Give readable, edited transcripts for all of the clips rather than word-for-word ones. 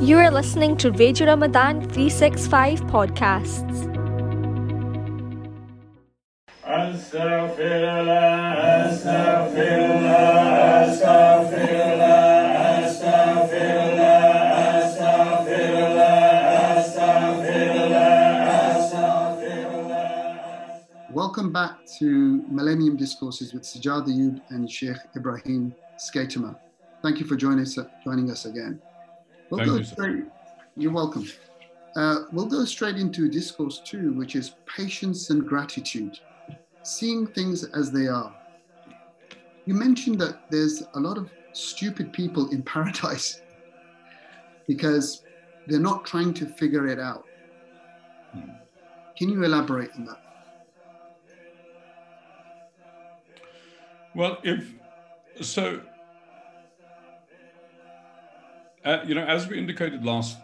You are listening to Reju Ramadan 365 Podcasts. Welcome back to Millennium Discourses with Sajad Ayyub and Sheikh Ebrahim Schuitema. Thank you for joining us again. You're welcome. We'll go straight into discourse 2, which is patience and gratitude, seeing things as they are. You mentioned that there's a lot of stupid people in paradise because they're not trying to figure it out. Can you elaborate on that? Well, as we indicated last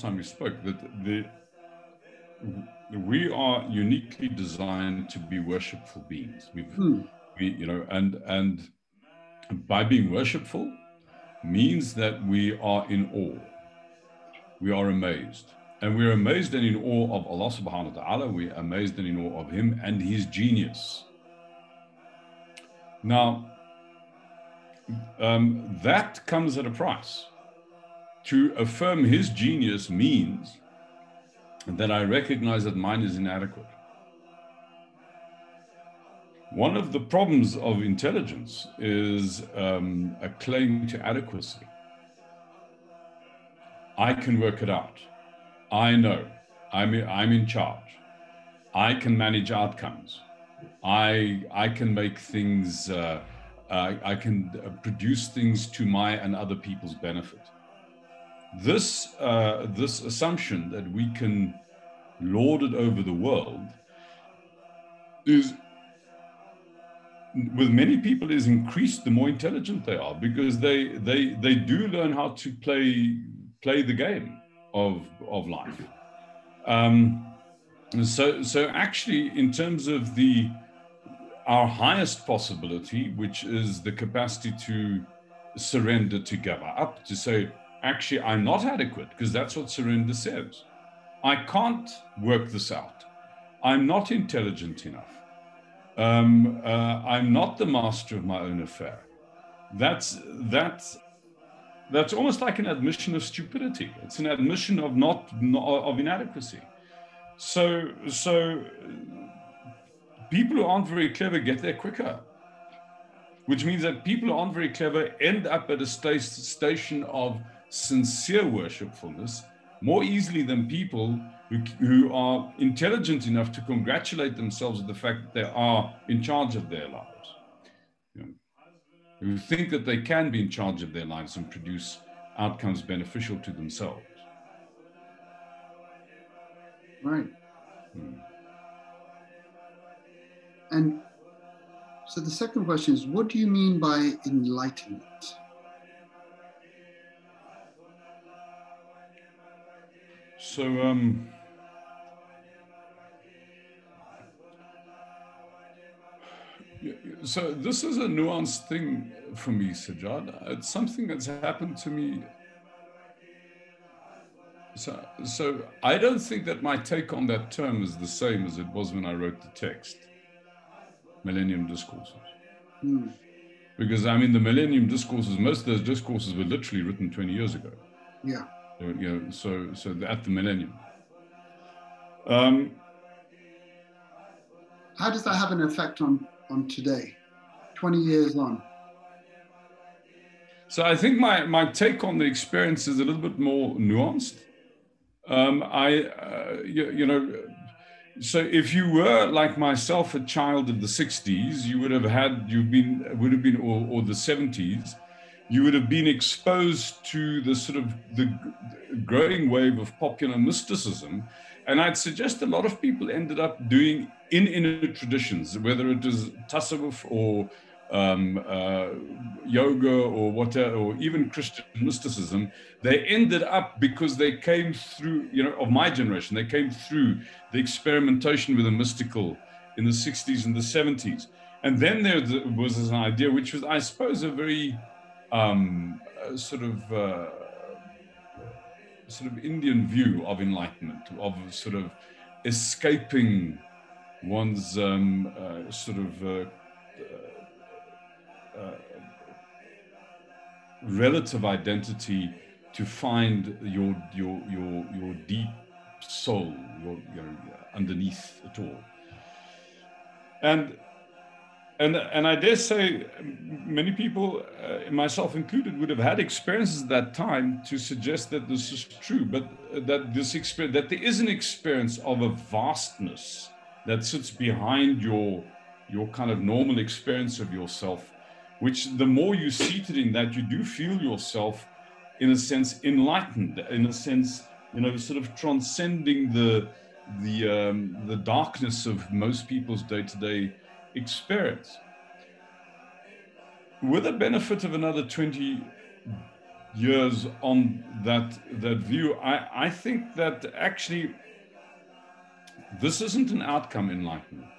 time we spoke, that we are uniquely designed to be worshipful beings. And by being worshipful means that we are in awe. We are amazed, and we are amazed and in awe of Allah Subhanahu Wa Taala. We are amazed and in awe of Him and His genius. Now, that comes at a price. To affirm His genius means that I recognize that mine is inadequate. One of the problems of intelligence is a claim to adequacy. I can work it out. I know. I'm in charge. I can manage outcomes. I can make things. I can produce things to my and other people's benefit. This assumption that we can lord it over the world is, with many people, is increased the more intelligent they are, because they do learn how to play the game of life. So actually, in terms of our highest possibility, which is the capacity to surrender, to give up, to say, actually, I'm not adequate, because that's what surrender says. I can't work this out. I'm not intelligent enough. I'm not the master of my own affair. That's almost like an admission of stupidity. It's an admission of not of inadequacy. So people who aren't very clever get there quicker, which means that people who aren't very clever end up at a station of sincere worshipfulness more easily than people who are intelligent enough to congratulate themselves at the fact that they are in charge of their lives, who think that they can be in charge of their lives and produce outcomes beneficial to themselves. Right. And so the second question is, what do you mean by enlightenment? So, so this is a nuanced thing for me, Sajad. It's something that's happened to me. So I don't think that my take on that term is the same as it was when I wrote the text, Millennium Discourses. Because, I mean, the Millennium Discourses, most of those discourses were literally written 20 years ago. Yeah. So at the millennium. How does that have an effect on today, 20 years on? So I think my take on the experience is a little bit more nuanced. So if you were like myself, a child of the 60s, or the 70s, you would have been exposed to the sort of the growing wave of popular mysticism. And I'd suggest a lot of people ended up doing inner traditions, whether it is Tasawwuf or yoga or whatever, or even Christian mysticism. They ended up, because they came through, of my generation, they came through the experimentation with the mystical in the 60s and the 70s. And then there was an idea, which was, I suppose, a very sort of sort of Indian view of enlightenment, of sort of escaping one's relative identity to find your deep soul, your underneath it all. And I dare say many people, myself included, would have had experiences at that time to suggest that this is true, but that there is an experience of a vastness that sits behind your kind of normal experience of yourself, which the more you seated in that, you do feel yourself, in a sense, enlightened, in a sense, sort of transcending the darkness of most people's day-to-day experience. With the benefit of another 20 years on that view, I think that actually this isn't an outcome enlightenment.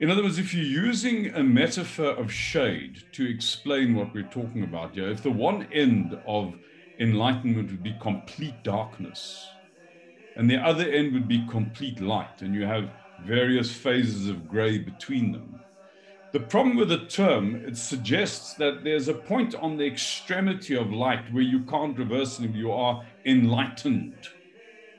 In other words, if you're using a metaphor of shade to explain what we're talking about here, if the one end of enlightenment would be complete darkness, and the other end would be complete light, and you have various phases of gray between them. The problem with the term, it suggests that there's a point on the extremity of light where you can't reverse it, you are enlightened.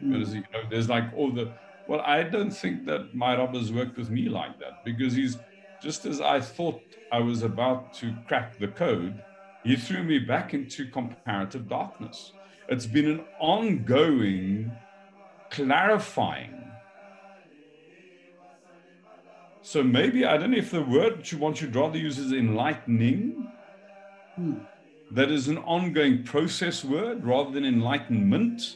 Mm. There's like all the, well, I don't think that my Rabba's worked with me like that, because he's, just as I thought I was about to crack the code, he threw me back into comparative darkness. It's been an ongoing clarifying. So maybe, I don't know if the word you want you'd rather use is enlightening. Hmm. That is an ongoing process word rather than enlightenment,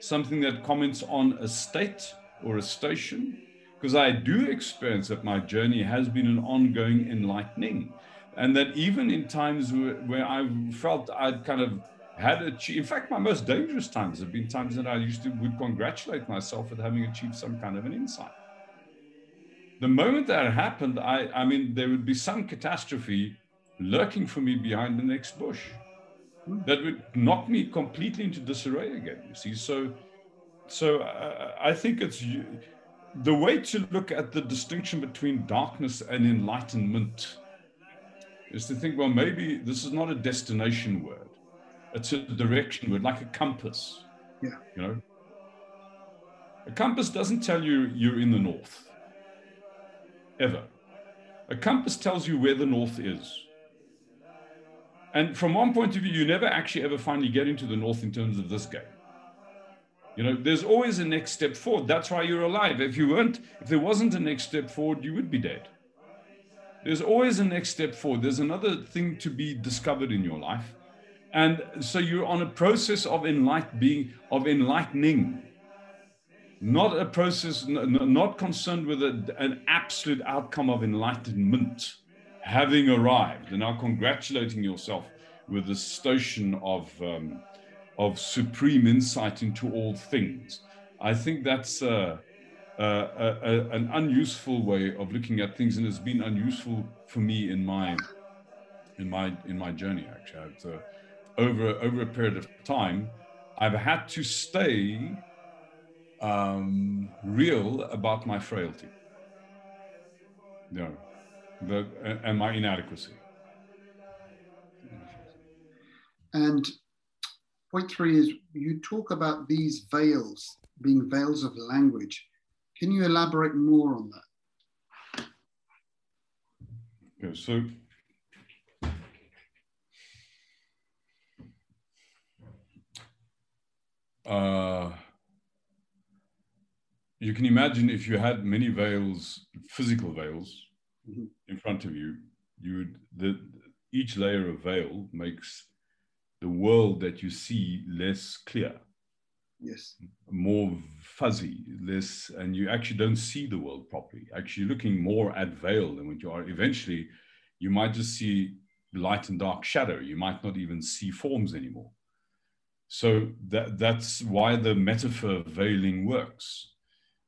something that comments on a state or a station. Because I do experience that my journey has been an ongoing enlightening. And that even in times where I felt I'd kind of had achieved, in fact, my most dangerous times have been times that I would congratulate myself with having achieved some kind of an insight. The moment that happened, I mean, there would be some catastrophe lurking for me behind the next bush that would knock me completely into disarray again, you see. So I think it's the way to look at the distinction between darkness and enlightenment is to think, well, maybe this is not a destination word. It's a direction word, like a compass. Yeah. You know, a compass doesn't tell you you're in the north. Ever. A compass tells you where the north is. And from one point of view, you never actually ever finally get into the north in terms of this game. You know, there's always a next step forward. That's why you're alive. If there wasn't a next step forward, you would be dead. There's always a next step forward. There's another thing to be discovered in your life. And so you're on a process of enlightening. Not a process, not concerned with an absolute outcome of enlightenment, having arrived and now congratulating yourself with the station of supreme insight into all things. I think that's an unuseful way of looking at things, and it's been unuseful for me in my journey. Actually, over a period of time, I've had to stay real about my frailty, and my inadequacy. And point three is, you talk about these veils being veils of language. Can you elaborate more on that? Okay, so you can imagine if you had many veils, physical veils, mm-hmm. in front of you, each layer of veil makes the world that you see less clear. Yes. More fuzzy, and you actually don't see the world properly. Actually, you're looking more at veil than what you are. Eventually, you might just see light and dark shadow. You might not even see forms anymore. So that's why the metaphor veiling works.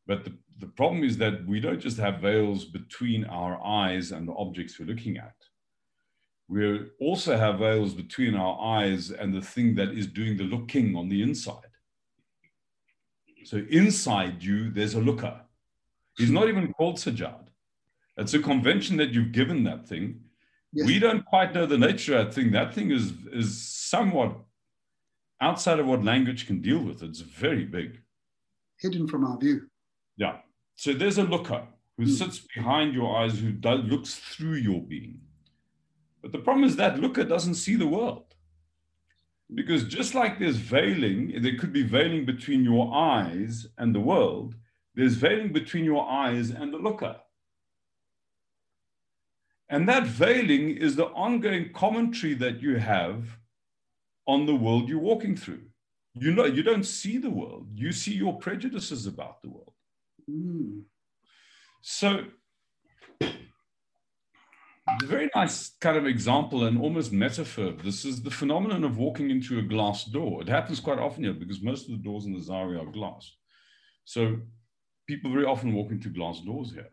But the problem is that we don't just have veils between our eyes and the objects we're looking at. we also have veils between our eyes and the thing that is doing the looking on the inside. So inside you, there's a looker. He's not even called Sajad. It's a convention that you've given that thing. Yes. We don't quite know the nature of that thing. That thing is somewhat outside of what language can deal with. It's very big. Hidden from our view. Yeah. So there's a looker who sits behind your eyes, who looks through your being. But the problem is that looker doesn't see the world. Because just like there's veiling, there could be veiling between your eyes and the world, there's veiling between your eyes and the looker. And that veiling is the ongoing commentary that you have on the world you're walking through. You know, you don't see the world. You see your prejudices about the world. Mm. So a very nice kind of example and almost metaphor. This is the phenomenon of walking into a glass door. It happens quite often here because most of the doors in the Zawi are glass. So people very often walk into glass doors here.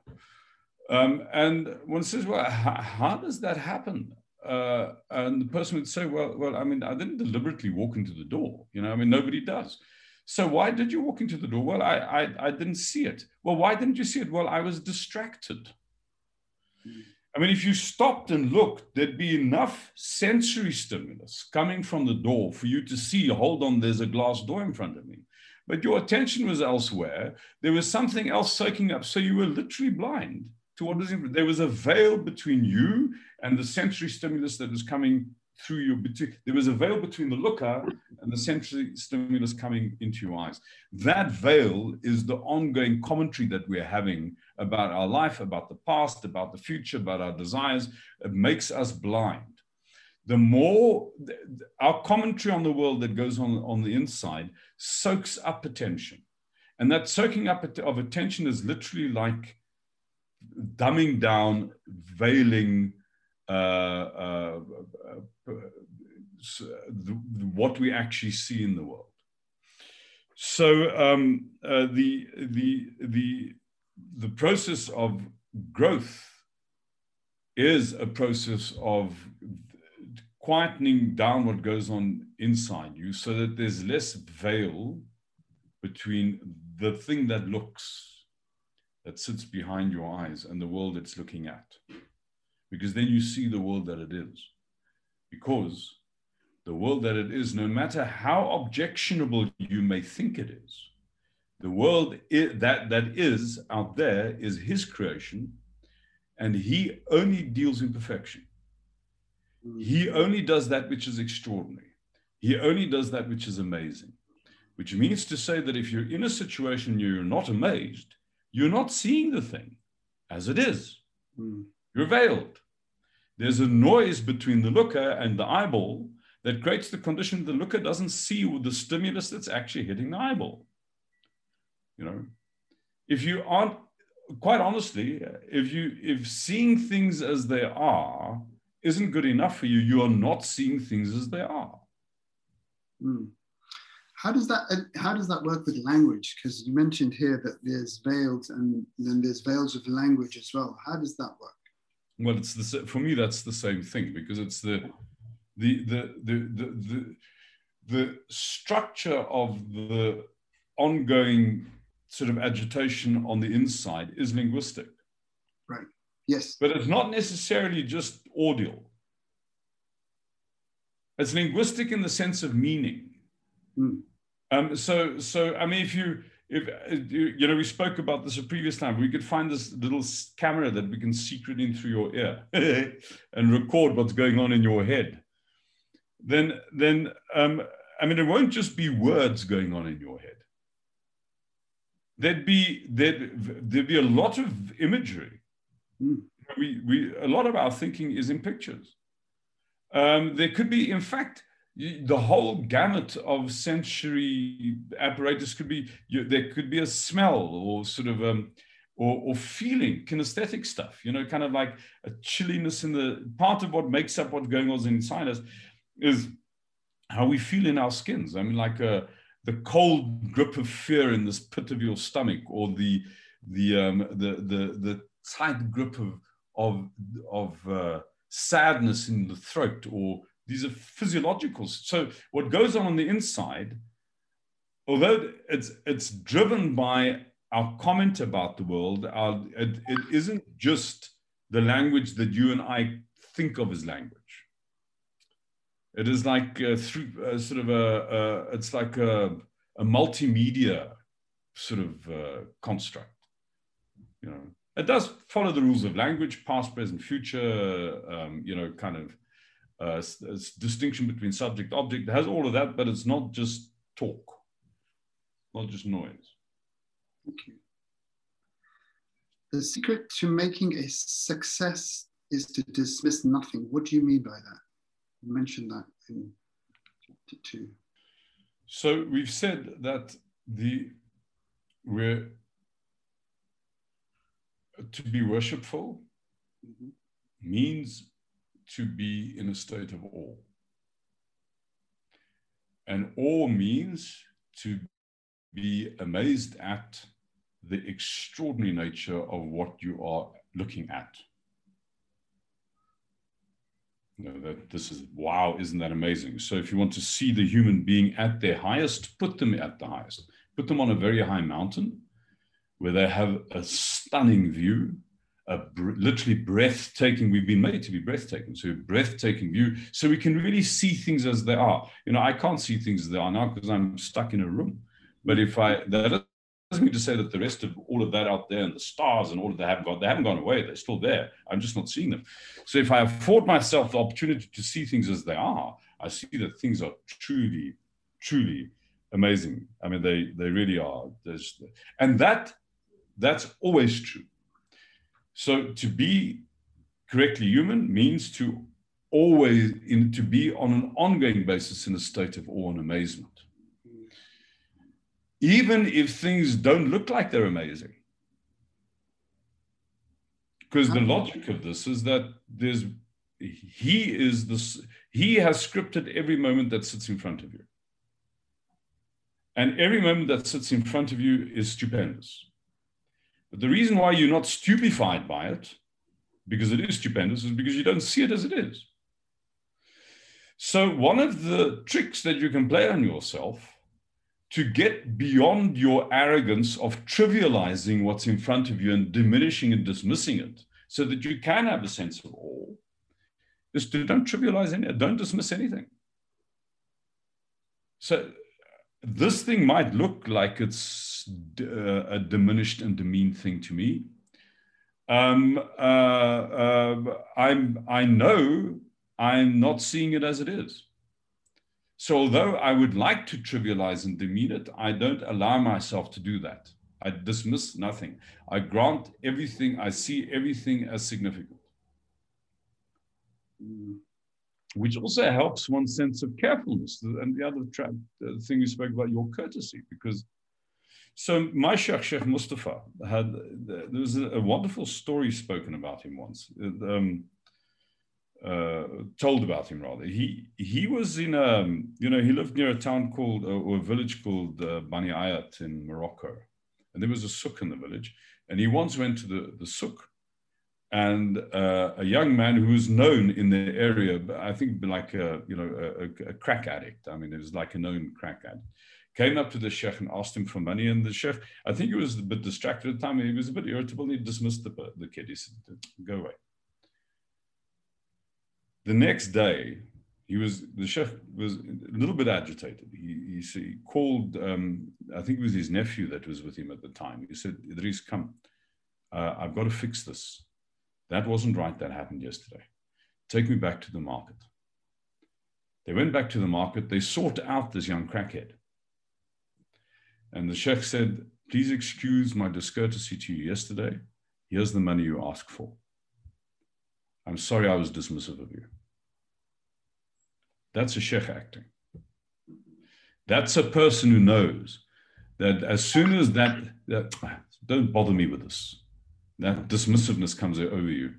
And one says, well, how does that happen? And the person would say, well, I mean, I didn't deliberately walk into the door. You know, I mean, nobody does. So why did you walk into the door? Well, I didn't see it. Well, why didn't you see it? Well, I was distracted. I mean, if you stopped and looked, there'd be enough sensory stimulus coming from the door for you to see, hold on, there's a glass door in front of me. But your attention was elsewhere. There was something else soaking up. So you were literally blind to what was in front. There was a veil between you and the sensory stimulus that was coming through your, there was a veil between the looker and the sensory stimulus coming into your eyes. That veil is the ongoing commentary that we're having about our life, about the past, about the future, about our desires. It makes us blind. The more our commentary on the world that goes on the inside soaks up attention. And that soaking up of attention is literally like dumbing down, veiling what we actually see in the world. So the process of growth is a process of quietening down what goes on inside you so that there's less veil between the thing that looks, that sits behind your eyes, and the world it's looking at. Because then you see the world that it is. Because the world that it is, no matter how objectionable you may think it is, the world that is out there is his creation, and he only deals in perfection. He only does that which is extraordinary. He only does that which is amazing, which means to say that if you're in a situation you're not amazed, you're not seeing the thing as it is. You're veiled. There's a noise between the looker and the eyeball that creates the condition the looker doesn't see with the stimulus that's actually hitting the eyeball. You know, if you aren't, quite honestly, if seeing things as they are isn't good enough for you, you are not seeing things as they are. Mm. How does that work with language? Because you mentioned here that there's veils, and then there's veils of language as well. How does that work? Well, it's for me that's the same thing, because it's the structure of the ongoing sort of agitation on the inside is linguistic. Right. Yes. But it's not necessarily just audio. It's linguistic in the sense of meaning. Mm. So I mean, if you know, we spoke about this a previous time. We could find this little camera that we can secret in through your ear and record what's going on in your head. Then I mean, it won't just be words going on in your head. There'd be a lot of imagery. Mm. A lot of our thinking is in pictures. There could be, in fact, the whole gamut of sensory apparatus could be. There could be a smell or sort of or feeling, kinesthetic stuff. You know, kind of like a chilliness in the part of what makes up what's going on inside us is how we feel in our skins. I mean, like the cold grip of fear in this pit of your stomach, or the tight grip of sadness in the throat, or these are physiological. So what goes on the inside, although it's driven by our comment about the world, it isn't just the language that you and I think of as language. It is like it's like a multimedia sort of construct. You know, it does follow the rules of language, past, present, future. You know, kind of distinction between subject, object. It has all of that, but it's not just talk, not just noise. Thank you. The secret to making a success is to dismiss nothing. What do you mean by that? You mentioned that in chapter 2. So we've said that we're to be worshipful mm-hmm. means to be in a state of awe. And awe means to be amazed at the extraordinary nature of what you are looking at. You know, that this is, wow, isn't that amazing? So if you want to see the human being at their highest, put them at the highest. Put them on a very high mountain where they have a stunning view, a literally breathtaking, we've been made to be breathtaking, so a breathtaking view. So we can really see things as they are. You know, I can't see things as they are now because I'm stuck in a room. But if that doesn't mean to say that the rest of all of that out there and the stars and all of that haven't gone away. They're still there. I'm just not seeing them. So if I afford myself the opportunity to see things as they are, I see that things are truly, truly amazing. I mean, they really are. And that's always true. So to be correctly human means to always to be on an ongoing basis in a state of awe and amazement. Even if things don't look like they're amazing. Because the logic of this is that he has scripted every moment that sits in front of you. And every moment that sits in front of you is stupendous. But the reason why you're not stupefied by it, because it is stupendous, is because you don't see it as it is. So one of the tricks that you can play on yourself to get beyond your arrogance of trivializing what's in front of you and diminishing and dismissing it so that you can have a sense of awe is to don't trivialize anything, don't dismiss anything. So this thing might look like it's a diminished and demeaned thing to me. I know I'm not seeing it as it is. So although I would like to trivialize and demean it, I don't allow myself to do that. I dismiss nothing. I grant everything, I see everything as significant. Which also helps one's sense of carefulness. And the other thing we spoke about, your courtesy, because so my Sheikh Mustafa, there was a wonderful story spoken about him once. Told about him rather. He was in he lived near a town called, or a village called Bani Ayat in Morocco. And there was a souk in the village. And he once went to the souk, and a young man who was known in the area, I think like a crack addict. I mean, it was like a known crack addict. Came up to the Sheikh and asked him for money. And the Sheikh, I think he was a bit distracted at the time. He was a bit irritable. And he dismissed the kid. He said, go away. The next day, the Sheikh was a little bit agitated. He called, I think it was his nephew that was with him at the time. He said, Idris, come, I've got to fix this. That wasn't right, that happened yesterday. Take me back to the market. They went back to the market, they sought out this young crackhead. And the Sheikh said, please excuse my discourtesy to you yesterday. Here's the money you asked for. I'm sorry I was dismissive of you. That's a sheikh acting. That's a person who knows that as soon as that don't bother me with this, that dismissiveness comes over you.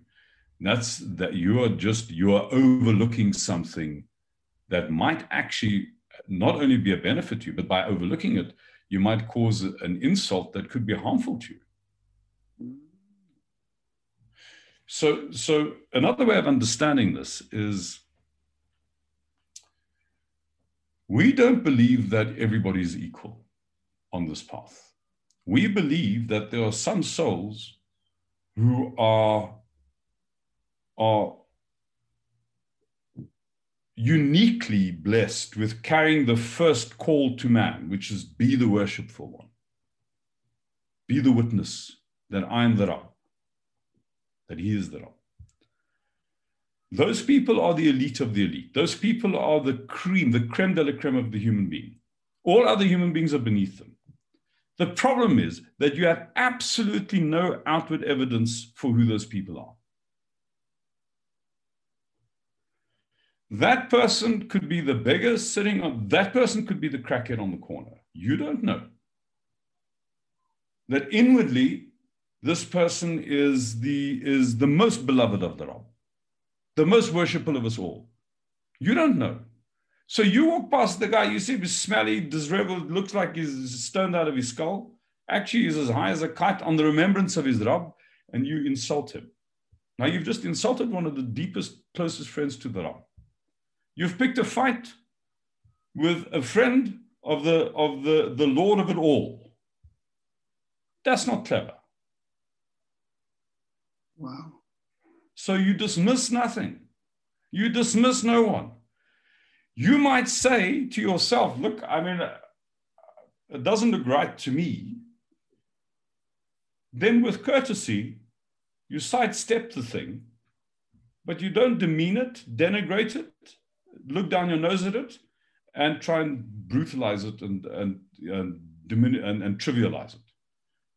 That's that you are overlooking something that might actually not only be a benefit to you, but by overlooking it, you might cause an insult that could be harmful to you. So another way of understanding this is, we don't believe that everybody is equal on this path. We believe that there are some souls who are uniquely blessed with carrying the first call to man, which is be the worshipful one. Be the witness that I am the Rabb, that he is the Rabb. Those people are the elite of the elite. Those people are the creme de la creme of the human being. All other human beings are beneath them. The problem is that you have absolutely no outward evidence for who those people are. That person could be the beggar sitting on, that person could be the crackhead on the corner. You don't know. That inwardly, this person is the most beloved of the Rabb, the most worshipful of us all. You don't know. So you walk past the guy, you see him smelly, disheveled, looks like he's stoned out of his skull. Actually, he's as high as a kite on the remembrance of his Rabb, and you insult him. Now, you've just insulted one of the deepest, closest friends to the Rabb. You've picked a fight with a friend of the Lord of it all. That's not clever. Wow. So you dismiss nothing. You dismiss no one. You might say to yourself, look, I mean, it doesn't look right to me. Then with courtesy, you sidestep the thing, but you don't demean it, denigrate it, look down your nose at it, and try and brutalize it and trivialize it.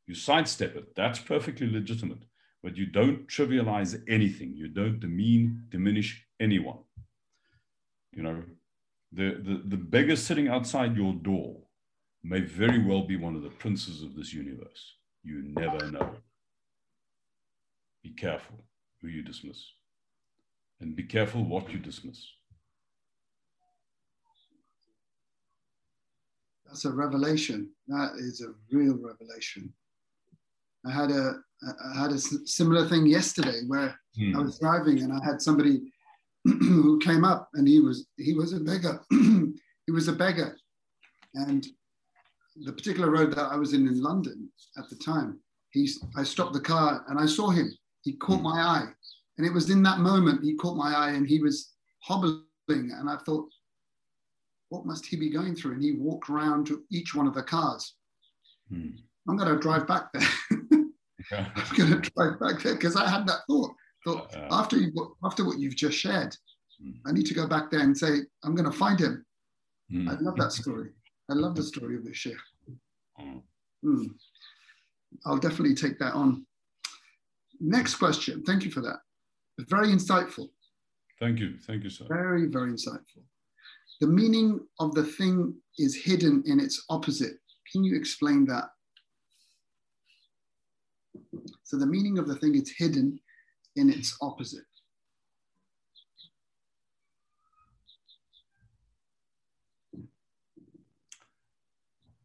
You sidestep it. That's perfectly legitimate. But you don't trivialize anything. You don't diminish anyone. You know, the beggar sitting outside your door may very well be one of the princes of this universe. You never know. Be careful who you dismiss. And be careful what you dismiss. That's a revelation. That is a real revelation. I had a similar thing yesterday where I was driving and I had somebody who came up, and he was a beggar. He was a beggar. And the particular road that I was in London at the time, I stopped the car and I saw him. He caught my eye. And it was in that moment he caught my eye and he was hobbling. And I thought, what must he be going through? And he walked around to each one of the cars. I'm going to drive back there. I'm going to drive back there because I had that thought. After what you've just shared, I need to go back there and say, I'm going to find him. I love that story. I love the story of the Sheikh. I'll definitely take that on. Next question. Thank you for that. Very insightful. Thank you. Thank you, sir. Very, very insightful. The meaning of the thing is hidden in its opposite. Can you explain that? So the meaning of the thing is hidden in its opposite.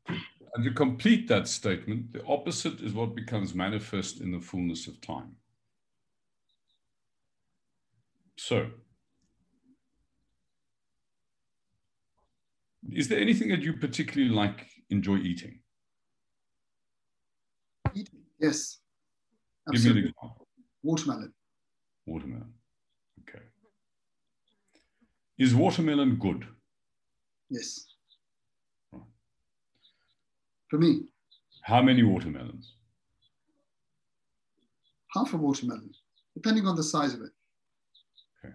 And to complete that statement, the opposite is what becomes manifest in the fullness of time. So, is there anything that you particularly like, enjoy eating? Yes. Absolutely. Give me an example. Watermelon. Okay. Is watermelon good? Yes. Right. For me. How many watermelons? Half a watermelon, depending on the size of it. Okay.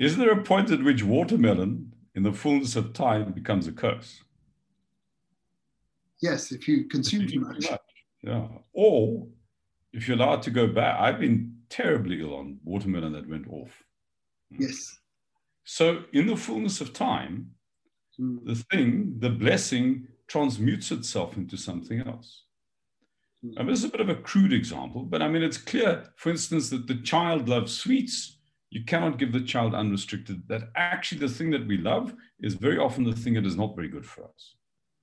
Is there a point at which watermelon, in the fullness of time, becomes a curse? Yes, if you consume too much. Yeah. Or if you're allowed to go back, I've been terribly ill on watermelon that went off. Yes. So in the fullness of time, the thing, the blessing, transmutes itself into something else. And this is a bit of a crude example, but I mean, it's clear, for instance, that the child loves sweets. You cannot give the child unrestricted. That actually the thing that we love is very often the thing that is not very good for us.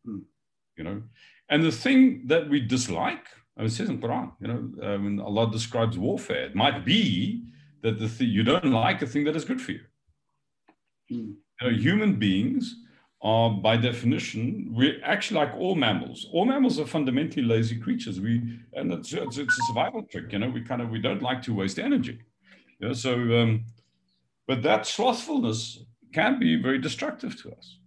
You know, and the thing that we dislike, I mean, it says in Quran, when Allah describes warfare, it might be that you don't like a thing that is good for you. Human beings are, by definition, we're actually like all mammals. All mammals are fundamentally lazy creatures. It's a survival trick. We don't like to waste energy. But that slothfulness can be very destructive to us.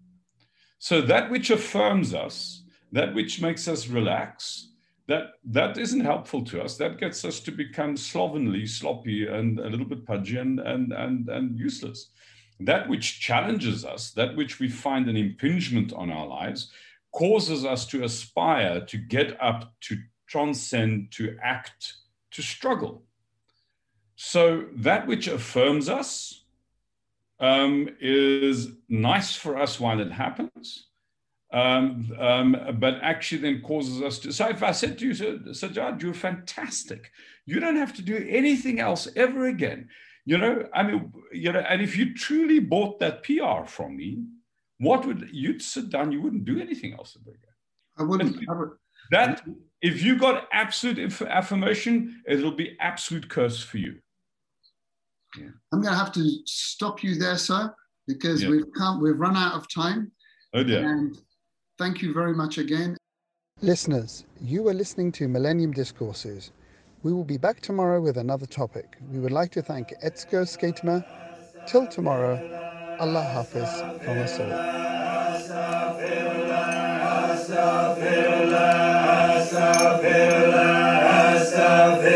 So that which affirms us, that which makes us relax, that isn't helpful to us. That gets us to become slovenly, sloppy, and a little bit pudgy and useless. That which challenges us, that which we find an impingement on our lives, causes us to aspire, to get up, to transcend, to act, to struggle. So that which affirms us is nice for us while it happens, but actually then causes us to... So if I said to you, Sajad, you're fantastic. You don't have to do anything else ever again. And if you truly bought that PR from me, you'd sit down, you wouldn't do anything else ever again. I wouldn't. That, if you got absolute affirmation, it'll be absolute curse for you. Yeah. I'm going to have to stop you there, sir, because we've run out of time. Oh dear. And thank you very much again. Listeners, you are listening to Millennium Discourses. We will be back tomorrow with another topic. We would like to thank Etsko Schuitema. Till tomorrow, Allah Hafiz from us all.